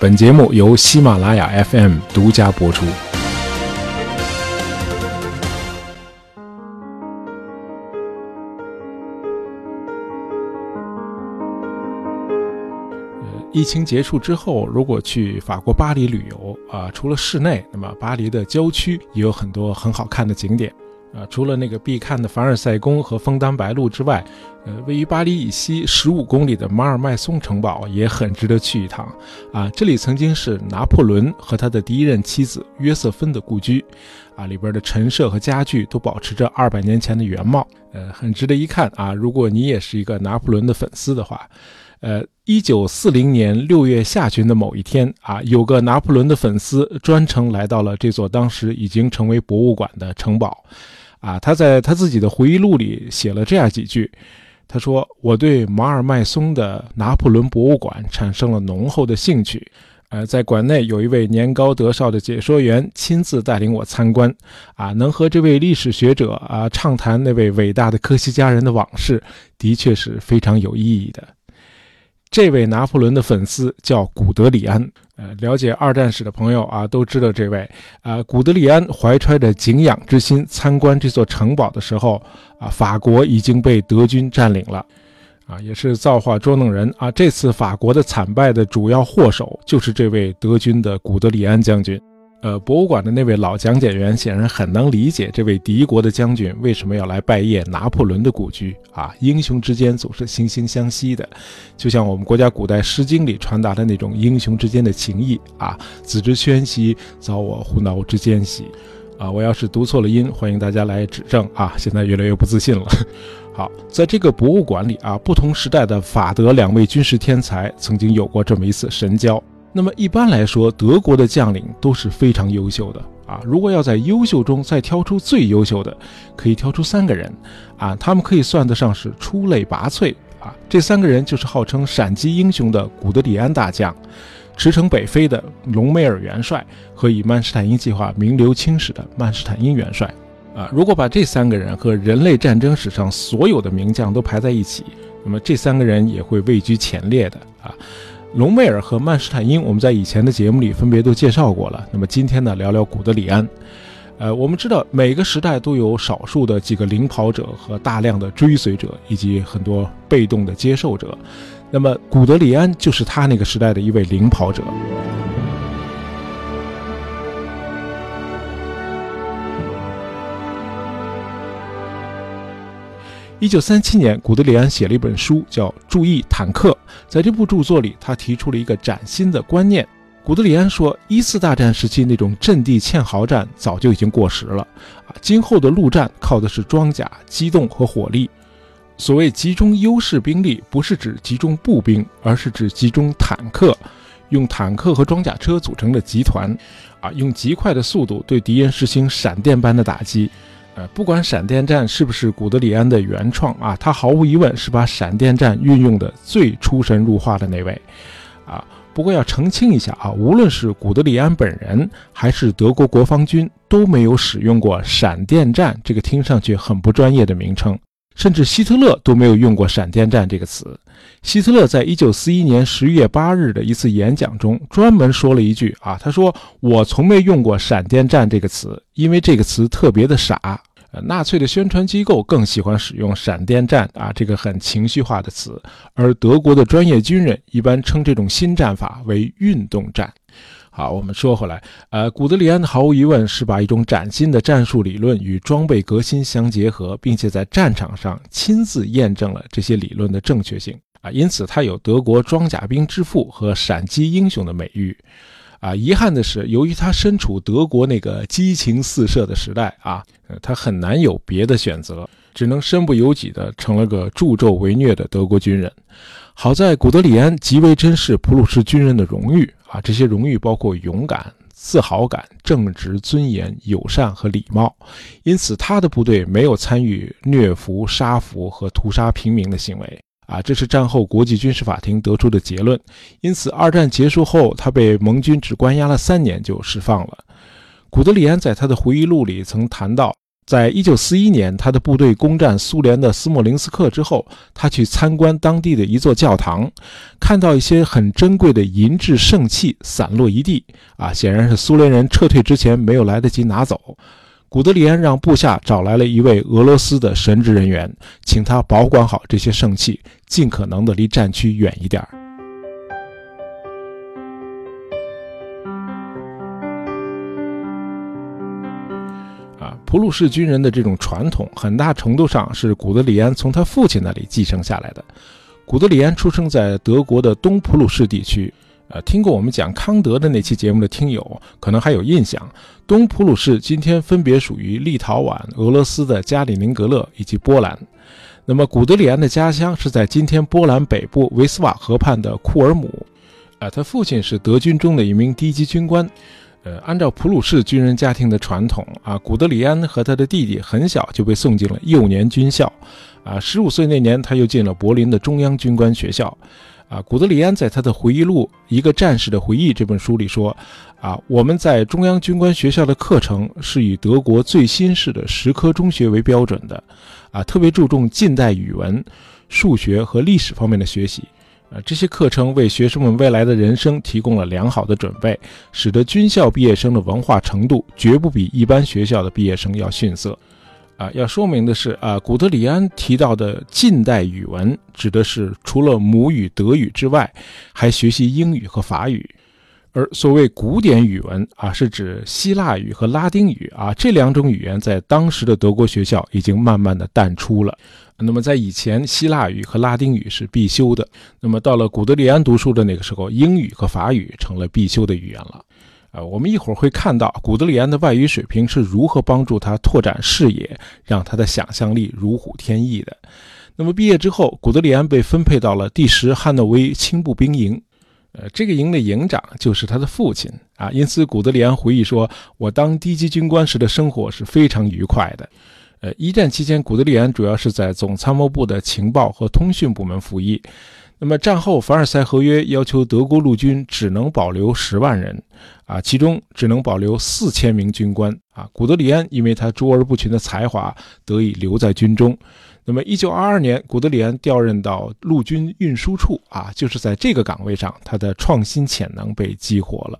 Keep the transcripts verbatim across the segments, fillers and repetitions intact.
本节目由喜马拉雅 F M 独家播出。疫情结束之后，如果去法国巴黎旅游啊、呃，除了室内，那么巴黎的郊区也有很多很好看的景点啊、呃。除了那个必看的凡尔赛宫和枫丹白露之外，呃，位于巴黎以西十五公里的马尔麦松城堡也很值得去一趟啊、呃。这里曾经是拿破仑和他的第一任妻子约瑟芬的故居啊、呃，里边的陈设和家具都保持着二百年前的原貌，呃，很值得一看啊。如果你也是一个拿破仑的粉丝的话。呃一九四零年六月下旬的某一天啊，有个拿破仑的粉丝专程来到了这座当时已经成为博物馆的城堡啊，他在他自己的回忆录里写了这样几句，他说：我对马尔麦松的拿破仑博物馆产生了浓厚的兴趣。呃，在馆内有一位年高德少的解说员亲自带领我参观，啊，能和这位历史学者啊畅谈那位伟大的科西嘉人的往事，的确是非常有意义的。这位拿破仑的粉丝叫古德里安，呃，了解二战史的朋友啊，都知道这位。啊，古德里安怀揣着敬仰之心参观这座城堡的时候，啊，法国已经被德军占领了，啊，也是造化捉弄人啊。这次法国的惨败的主要祸首就是这位德军的古德里安将军。呃，博物馆的那位老讲解员显然很能理解这位敌国的将军为什么要来拜谒拿破仑的故居啊！英雄之间总是惺惺相惜的，就像我们国家古代《诗经》里传达的那种英雄之间的情谊啊！子之轩兮，遭我胡挠之间兮。啊，我要是读错了音，欢迎大家来指正啊！现在越来越不自信了。好，在这个博物馆里啊，不同时代的法德两位军事天才曾经有过这么一次神交。那么一般来说，德国的将领都是非常优秀的啊。如果要在优秀中再挑出最优秀的，可以挑出三个人啊，他们可以算得上是出类拔萃啊。这三个人就是号称闪击英雄的古德里安大将，驰骋北非的隆美尔元帅和以曼施坦因计划名留青史的曼施坦因元帅啊。如果把这三个人和人类战争史上所有的名将都排在一起，那么这三个人也会位居前列的啊。隆美尔和曼施坦因我们在以前的节目里分别都介绍过了，那么今天呢，聊聊古德里安。呃，我们知道每个时代都有少数的几个领跑者和大量的追随者，以及很多被动的接受者，那么古德里安就是他那个时代的一位领跑者。一九三七年，古德里安写了一本书叫《注意坦克》。在这部著作里，他提出了一个崭新的观念。古德里安说，一次大战时期那种阵地堑壕战早就已经过时了啊，今后的陆战靠的是装甲、机动和火力。所谓集中优势兵力，不是指集中步兵，而是指集中坦克，用坦克和装甲车组成的集团啊，用极快的速度对敌人实行闪电般的打击。呃，不管闪电战是不是古德里安的原创啊，他毫无疑问是把闪电战运用的最出神入化的那位啊。不过要澄清一下啊，无论是古德里安本人还是德国国防军都没有使用过闪电战这个听上去很不专业的名称，甚至希特勒都没有用过闪电战这个词。希特勒在一九四一年十月八日的一次演讲中专门说了一句啊，他说：我从没用过闪电战这个词，因为这个词特别的傻。呃，纳粹的宣传机构更喜欢使用闪电战啊这个很情绪化的词，而德国的专业军人一般称这种新战法为运动战。好，我们说回来，呃，古德里安毫无疑问是把一种崭新的战术理论与装备革新相结合，并且在战场上亲自验证了这些理论的正确性啊，因此他有德国装甲兵之父和闪击英雄的美誉。啊，遗憾的是，由于他身处德国那个激情四射的时代啊，他很难有别的选择，只能身不由己的成了个助纣为虐的德国军人。好在古德里安极为珍视普鲁士军人的荣誉啊，这些荣誉包括勇敢、自豪感、正直、尊严、友善和礼貌，因此他的部队没有参与虐俘、杀俘和屠杀平民的行为。啊，这是战后国际军事法庭得出的结论，因此二战结束后，他被盟军只关押了三年就释放了。古德里安在他的回忆录里曾谈到，在一九四一年，他的部队攻占苏联的斯莫林斯克之后，他去参观当地的一座教堂，看到一些很珍贵的银质圣器散落一地，啊，显然是苏联人撤退之前没有来得及拿走。古德里安让部下找来了一位俄罗斯的神职人员，请他保管好这些圣器，尽可能的离战区远一点。普鲁士军人的这种传统，很大程度上是古德里安从他父亲那里继承下来的。古德里安出生在德国的东普鲁士地区，呃，听过我们讲康德的那期节目的听友可能还有印象。东普鲁士今天分别属于立陶宛、俄罗斯的加里宁格勒以及波兰。那么古德里安的家乡是在今天波兰北部维斯瓦河畔的库尔姆，呃，他父亲是德军中的一名低级军官。呃，按照普鲁士军人家庭的传统啊，古德里安和他的弟弟很小就被送进了幼年军校，啊， 十五岁那年他又进了柏林的中央军官学校。啊，古德里安在他的回忆录《一个战士的回忆》这本书里说，啊，我们在中央军官学校的课程是以德国最新式的石科中学为标准的，啊，特别注重近代语文、数学和历史方面的学习。呃，这些课程为学生们未来的人生提供了良好的准备，使得军校毕业生的文化程度绝不比一般学校的毕业生要逊色。啊，要说明的是，啊，古德里安提到的近代语文指的是除了母语德语之外，还学习英语和法语。而所谓古典语文啊，是指希腊语和拉丁语啊，这两种语言在当时的德国学校已经慢慢的淡出了。那么在以前，希腊语和拉丁语是必修的，那么到了古德里安读书的那个时候，英语和法语成了必修的语言了。啊，我们一会儿会看到古德里安的外语水平是如何帮助他拓展视野，让他的想象力如虎添翼的。那么毕业之后，古德里安被分配到了第十汉诺威轻步兵营。呃，这个营的营长就是他的父亲啊，因此古德里安回忆说，我当低级军官时的生活是非常愉快的。呃，一战期间，古德里安主要是在总参谋部的情报和通讯部门服役。那么战后凡尔赛合约要求德国陆军只能保留十万人啊，其中只能保留四千名军官啊。古德里安因为他卓而不群的才华得以留在军中。那么一九二二年，古德里安调任到陆军运输处啊，就是在这个岗位上，他的创新潜能被激活了。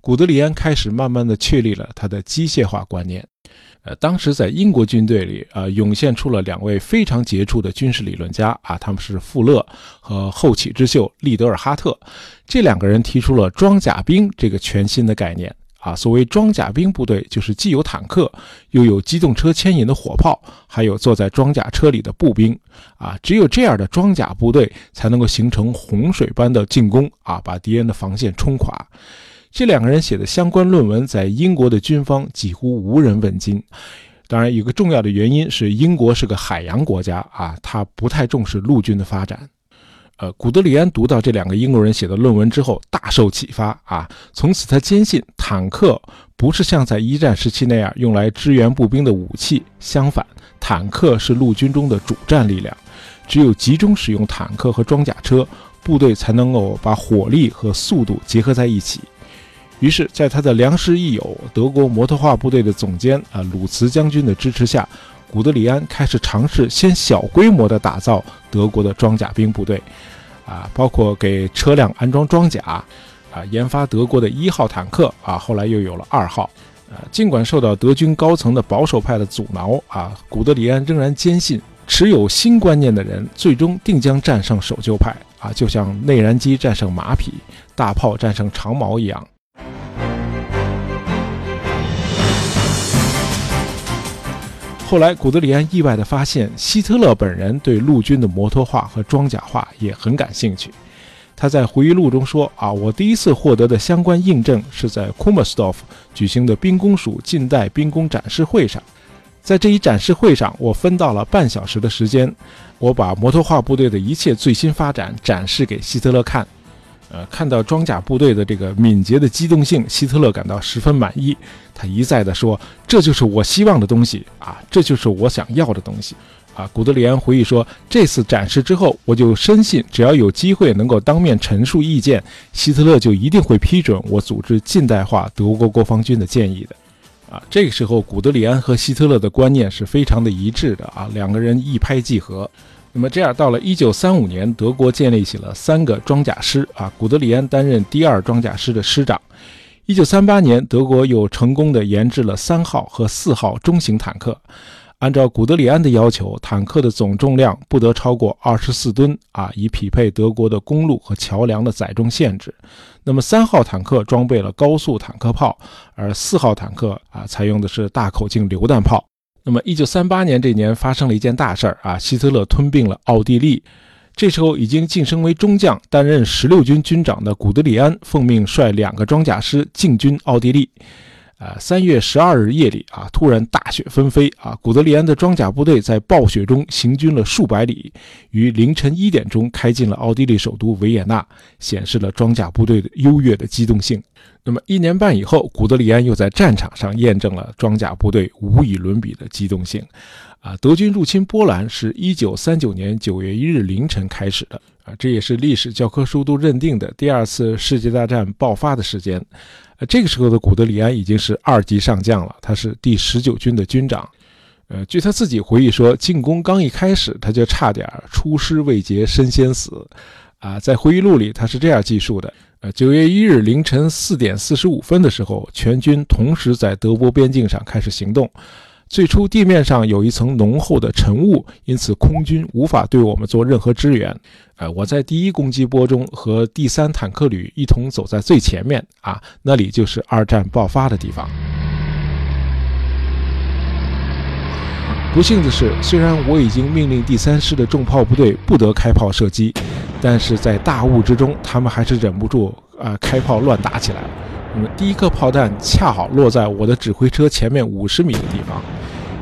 古德里安开始慢慢的确立了他的机械化观念。呃，当时在英国军队里，呃，涌现出了两位非常杰出的军事理论家啊，他们是富勒和后起之秀利德尔哈特。这两个人提出了装甲兵这个全新的概念啊。所谓装甲兵部队，就是既有坦克，又有机动车牵引的火炮，还有坐在装甲车里的步兵啊。只有这样的装甲部队，才能够形成洪水般的进攻啊，把敌人的防线冲垮。这两个人写的相关论文在英国的军方几乎无人问津。当然，有个重要的原因是英国是个海洋国家啊，它不太重视陆军的发展。呃，古德里安读到这两个英国人写的论文之后，大受启发啊，从此他坚信坦克不是像在一战时期那样用来支援步兵的武器，相反，坦克是陆军中的主战力量，只有集中使用坦克和装甲车，部队才能够把火力和速度结合在一起。于是，在他的良师益友德国摩托化部队的总监啊鲁茨将军的支持下，古德里安开始尝试先小规模的打造德国的装甲兵部队，啊，包括给车辆安装装甲，啊，研发德国的一号坦克啊，后来又有了二号。啊，尽管受到德军高层的保守派的阻挠啊，古德里安仍然坚信，持有新观念的人最终定将战胜守旧派啊，就像内燃机战胜马匹，大炮战胜长矛一样。后来，古德里安意外地发现，希特勒本人对陆军的摩托化和装甲化也很感兴趣。他在回忆录中说：“啊，我第一次获得的相关印证是在库姆斯多夫举行的兵工署近代兵工展示会上。在这一展示会上，我分到了半小时的时间，我把摩托化部队的一切最新发展展示给希特勒看。”呃，看到装甲部队的这个敏捷的机动性，希特勒感到十分满意。他一再的说，这就是我希望的东西啊，这就是我想要的东西啊。古德里安回忆说，这次展示之后，我就深信，只要有机会能够当面陈述意见，希特勒就一定会批准我组织近代化德国国防军的建议的。啊，这个时候古德里安和希特勒的观念是非常的一致的啊，两个人一拍即合。那么这样到了一九三五年，德国建立起了三个装甲师啊，古德里安担任第二装甲师的师长。一九三八年，德国又成功的研制了三号和四号中型坦克。按照古德里安的要求，坦克的总重量不得超过二十四吨啊，以匹配德国的公路和桥梁的载重限制。那么三号坦克装备了高速坦克炮，而四号坦克啊采用的是大口径榴弹炮。那么一九三八年这年发生了一件大事啊，希特勒吞并了奥地利。这时候已经晋升为中将，担任十六军军长的古德里安奉命率两个装甲师进军奥地利。呃， 三月十二日夜里啊，突然大雪纷飞啊，古德里安的装甲部队在暴雪中行军了数百里，于凌晨一点钟开进了奥地利首都维也纳，显示了装甲部队的优越的机动性。那么一年半以后，古德里安又在战场上验证了装甲部队无与伦比的机动性。啊，德军入侵波兰是一九三九年九月一日凌晨开始的啊，这也是历史教科书都认定的第二次世界大战爆发的时间。这个时候的古德里安已经是二级上将了，他是第十九军的军长。呃，据他自己回忆说，进攻刚一开始他就差点出师未捷身先死。啊，在回忆录里他是这样记述的：呃，九月一日凌晨四点四十五分的时候，全军同时在德国边境上开始行动。最初地面上有一层浓厚的尘雾，因此空军无法对我们做任何支援。呃，我在第一攻击波中和第三坦克旅一同走在最前面啊，那里就是二战爆发的地方。不幸的是，虽然我已经命令第三师的重炮部队不得开炮射击，但是在大雾之中，他们还是忍不住啊、呃、开炮乱打起来。第一颗炮弹恰好落在我的指挥车前面五十米的地方，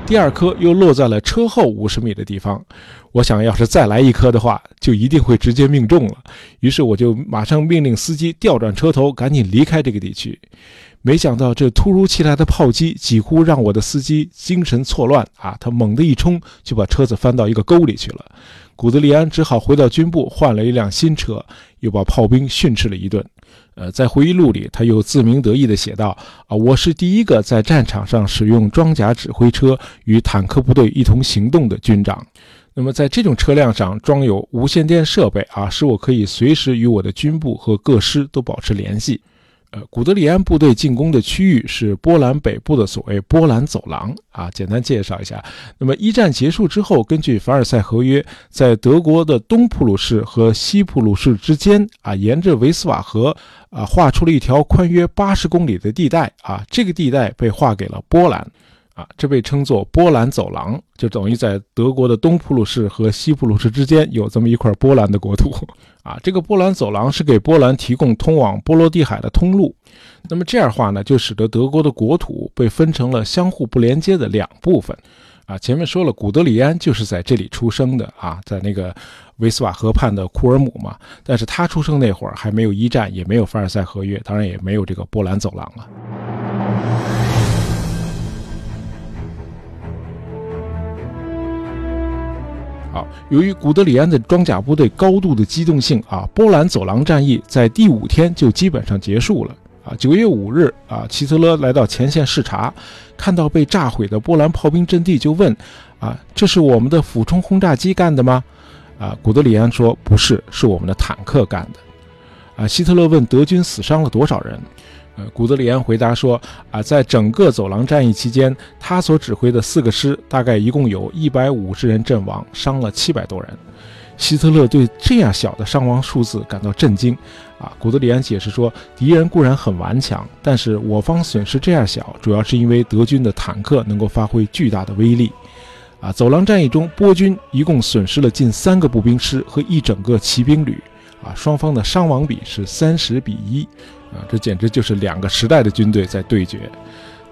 第二颗又落在了车后五十米的地方。我想要是再来一颗的话，就一定会直接命中了。于是我就马上命令司机调转车头，赶紧离开这个地区。没想到这突如其来的炮击几乎让我的司机精神错乱啊！他猛地一冲，就把车子翻到一个沟里去了。古德里安只好回到军部换了一辆新车，又把炮兵训斥了一顿。呃，在回忆录里，他又自鸣得意地写道：“啊，我是第一个在战场上使用装甲指挥车与坦克部队一同行动的军长。那么，在这种车辆上装有无线电设备啊，使我可以随时与我的军部和各师都保持联系。”呃，古德里安部队进攻的区域是波兰北部的所谓波兰走廊啊，简单介绍一下。那么一战结束之后，根据凡尔赛合约，在德国的东普鲁士和西普鲁士之间啊，沿着维斯瓦河啊，划出了一条宽约八十公里的地带啊，这个地带被划给了波兰啊，这被称作波兰走廊，就等于在德国的东普鲁士和西普鲁士之间有这么一块波兰的国土啊。这个波兰走廊是给波兰提供通往波罗的海的通路。那么这样的话呢，就使得德国的国土被分成了相互不连接的两部分啊。前面说了，古德里安就是在这里出生的啊，在那个维斯瓦河畔的库尔姆嘛。但是他出生那会儿还没有一战，也没有凡尔赛合约，当然也没有这个波兰走廊了。啊，由于古德里安的装甲部队高度的机动性啊，波兰走廊战役在第五天就基本上结束了啊。九月五日啊，希特勒来到前线视察，看到被炸毁的波兰炮兵阵地，就问啊：“这是我们的俯冲轰炸机干的吗？”啊，古德里安说：“不是，是我们的坦克干的。”啊，希特勒问德军死伤了多少人。呃，古德里安回答说：“啊，在整个走廊战役期间，他所指挥的四个师大概一共有一百五十人阵亡，伤了七百多人。”希特勒对这样小的伤亡数字感到震惊。啊，古德里安解释说：“敌人固然很顽强，但是我方损失这样小，主要是因为德军的坦克能够发挥巨大的威力。”啊，走廊战役中，波军一共损失了近三个步兵师和一整个骑兵旅。啊，双方的伤亡比是三十比一。啊，这简直就是两个时代的军队在对决。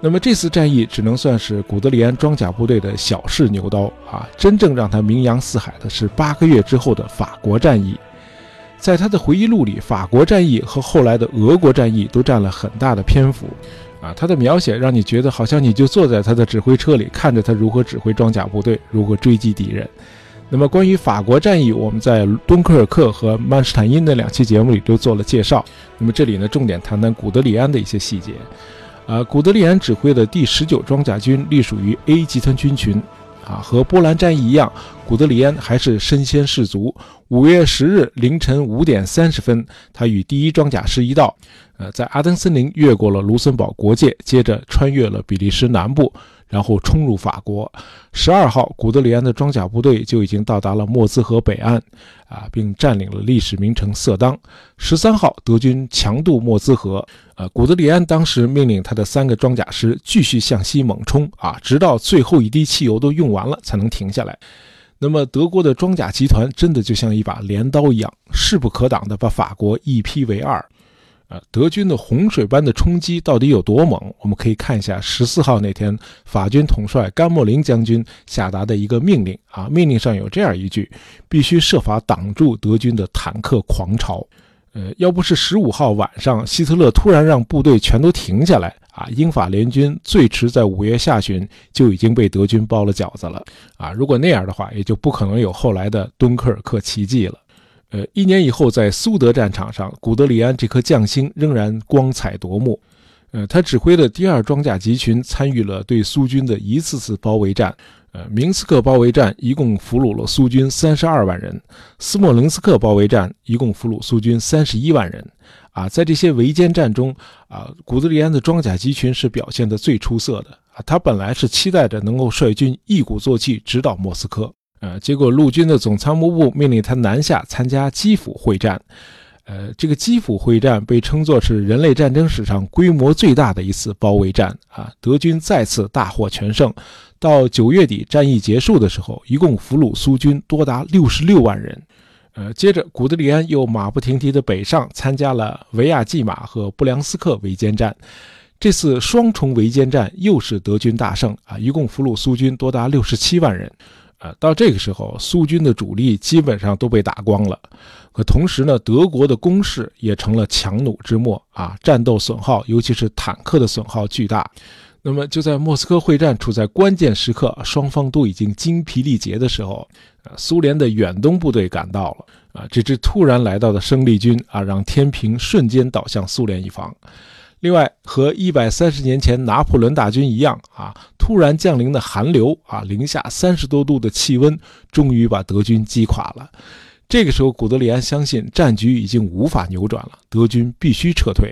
那么这次战役只能算是古德里安装甲部队的小试牛刀啊，真正让他名扬四海的是八个月之后的法国战役。在他的回忆录里，法国战役和后来的俄国战役都占了很大的篇幅啊，他的描写让你觉得好像你就坐在他的指挥车里，看着他如何指挥装甲部队，如何追击敌人。那么关于法国战役，我们在敦刻尔克和曼施坦因那两期节目里都做了介绍。那么这里呢，重点谈谈古德里安的一些细节。呃，古德利安指挥的第十九装甲军隶属于 A 集团军群。啊，和波兰战役一样，古德里安还是身先士卒。五月十日凌晨五点三十分，他与第一装甲师一道，呃，在阿登森林越过了卢森堡国界，接着穿越了比利时南部，然后冲入法国。十二号，古德里安的装甲部队就已经到达了莫兹河北岸，啊，并占领了历史名城色当。十三号，德军强渡莫兹河。呃，古德里安当时命令他的三个装甲师继续向西猛冲啊，直到最后一滴汽油都用完了才能停下来。那么德国的装甲集团真的就像一把镰刀一样，势不可挡的把法国一劈为二。呃，德军的洪水般的冲击到底有多猛？我们可以看一下十四号那天法军统帅甘莫林将军下达的一个命令啊，命令上有这样一句：必须设法挡住德军的坦克狂潮。呃，要不是十五号晚上希特勒突然让部队全都停下来啊，英法联军最迟在五月下旬就已经被德军包了饺子了啊！如果那样的话，也就不可能有后来的敦刻尔克奇迹了。呃，一年以后，在苏德战场上，古德里安这颗将星仍然光彩夺目。呃，他指挥的第二装甲集群参与了对苏军的一次次包围战。呃，明斯克包围战一共俘虏了苏军三十二万人，斯莫棱斯克包围战一共俘虏苏军三十一万人。啊，在这些围歼战中，啊，古德里安的装甲集群是表现得最出色的。啊，他本来是期待着能够率军一鼓作气直捣莫斯科，呃，结果陆军的总参谋部命令他南下参加基辅会战。呃，这个基辅会战被称作是人类战争史上规模最大的一次包围战啊！德军再次大获全胜，到九月底战役结束的时候，一共俘虏苏军多达六十六万人。呃，接着古德里安又马不停蹄的北上，参加了维亚季马和布良斯克围歼战。这次双重围歼战又是德军大胜啊！一共俘虏苏军多达六十七万人。呃，到这个时候，苏军的主力基本上都被打光了，可同时呢，德国的攻势也成了强弩之末啊，战斗损耗，尤其是坦克的损耗巨大。那么就在莫斯科会战处在关键时刻，双方都已经精疲力竭的时候，啊，苏联的远东部队赶到了啊，这支突然来到的生力军啊，让天平瞬间倒向苏联一方。另外，和一百三十年前拿破仑大军一样啊，突然降临的寒流啊，零下三十多度的气温，终于把德军击垮了。这个时候，古德里安相信战局已经无法扭转了，德军必须撤退。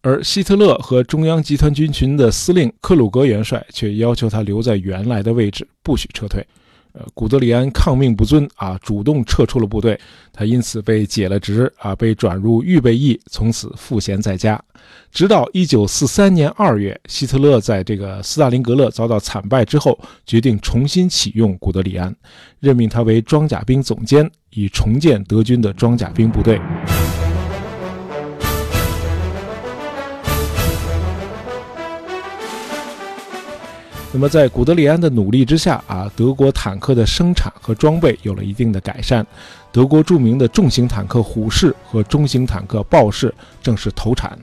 而希特勒和中央集团军群的司令克鲁格元帅却要求他留在原来的位置，不许撤退。呃，古德里安抗命不遵啊，主动撤出了部队，他因此被解了职啊，被转入预备役，从此赋闲在家。直到一九四三年二月，希特勒在这个斯大林格勒遭到惨败之后，决定重新启用古德里安，任命他为装甲兵总监，以重建德军的装甲兵部队。那么在古德里安的努力之下啊，德国坦克的生产和装备有了一定的改善，德国著名的重型坦克虎式和中型坦克豹式正式投产。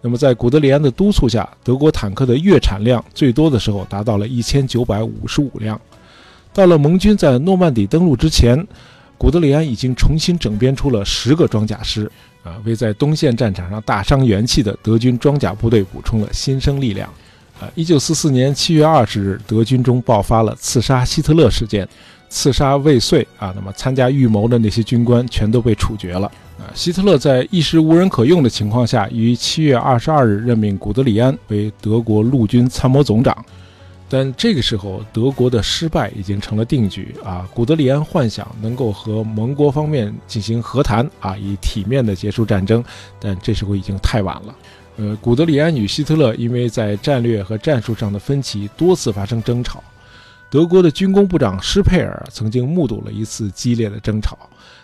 那么在古德里安的督促下，德国坦克的月产量最多的时候达到了一千九百五十五辆。到了盟军在诺曼底登陆之前，古德里安已经重新整编出了十个装甲师啊，为在东线战场上大伤元气的德军装甲部队补充了新生力量。一九四四年七月二十日，德军中爆发了刺杀希特勒事件，刺杀未遂啊，那么参加预谋的那些军官全都被处决了啊。希特勒在一时无人可用的情况下，于七月二十二日任命古德里安为德国陆军参谋总长。但这个时候，德国的失败已经成了定局啊。古德里安幻想能够和盟国方面进行和谈啊，以体面的结束战争，但这时候已经太晚了。呃，古德里安与希特勒因为在战略和战术上的分歧多次发生争吵。德国的军工部长施佩尔曾经目睹了一次激烈的争吵，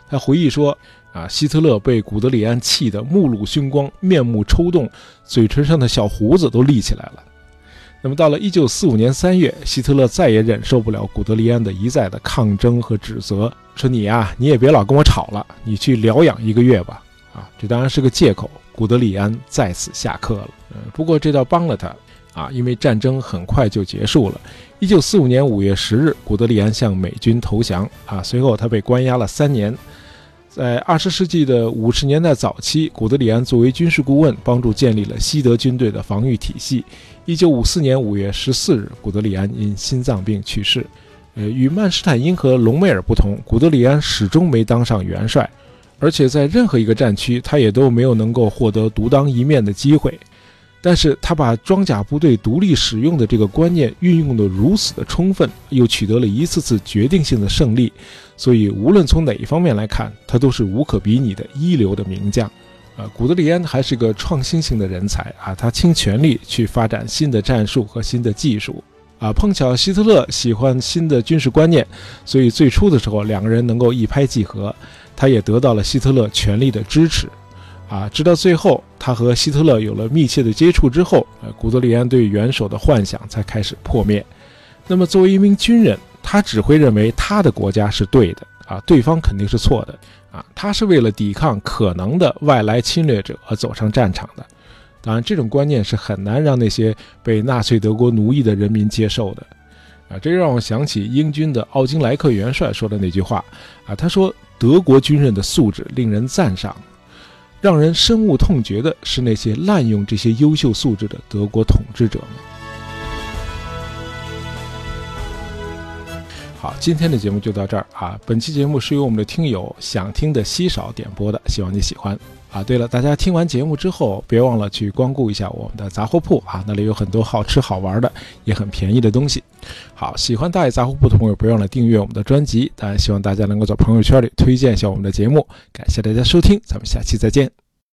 他回忆说啊，希特勒被古德里安气得目露凶光，面目抽动，嘴唇上的小胡子都立起来了。那么到了一九四五年三月，希特勒再也忍受不了古德里安的一再的抗争和指责，说你啊，你也别老跟我吵了，你去疗养一个月吧。啊，这当然是个借口，古德里安再次下课了。呃，不过这倒帮了他啊，因为战争很快就结束了。一九四五年五月十日，古德里安向美军投降啊，随后他被关押了三年。在二十世纪的五十年代早期，古德里安作为军事顾问，帮助建立了西德军队的防御体系。一九五四年五月十四日，古德里安因心脏病去世。呃，与曼施坦因和隆美尔不同，古德里安始终没当上元帅，而且在任何一个战区，他也都没有能够获得独当一面的机会。但是他把装甲部队独立使用的这个观念运用得如此的充分，又取得了一次次决定性的胜利，所以无论从哪一方面来看，他都是无可比拟的一流的名将。呃，古德里安还是个创新性的人才啊，他倾全力去发展新的战术和新的技术啊。碰巧希特勒喜欢新的军事观念，所以最初的时候两个人能够一拍即合，他也得到了希特勒全力的支持。啊，直到最后，他和希特勒有了密切的接触之后，呃，古德里安对元首的幻想才开始破灭。那么，作为一名军人，他只会认为他的国家是对的，啊，对方肯定是错的，啊，他是为了抵抗可能的外来侵略者而走上战场的。当然，这种观念是很难让那些被纳粹德国奴役的人民接受的。啊，这让我想起英军的奥金莱克元帅说的那句话，啊，他说：“德国军人的素质令人赞赏。”让人深恶痛绝的是那些滥用这些优秀素质的德国统治者们。好，今天的节目就到这儿啊！本期节目是由我们的听友想听的稀少点播的，希望你喜欢啊！对了，大家听完节目之后，别忘了去光顾一下我们的杂货铺啊，那里有很多好吃好玩的，也很便宜的东西。好，喜欢大爷杂货铺的朋友，别忘了订阅我们的专辑。当然，希望大家能够在朋友圈里推荐一下我们的节目。感谢大家收听，咱们下期再见。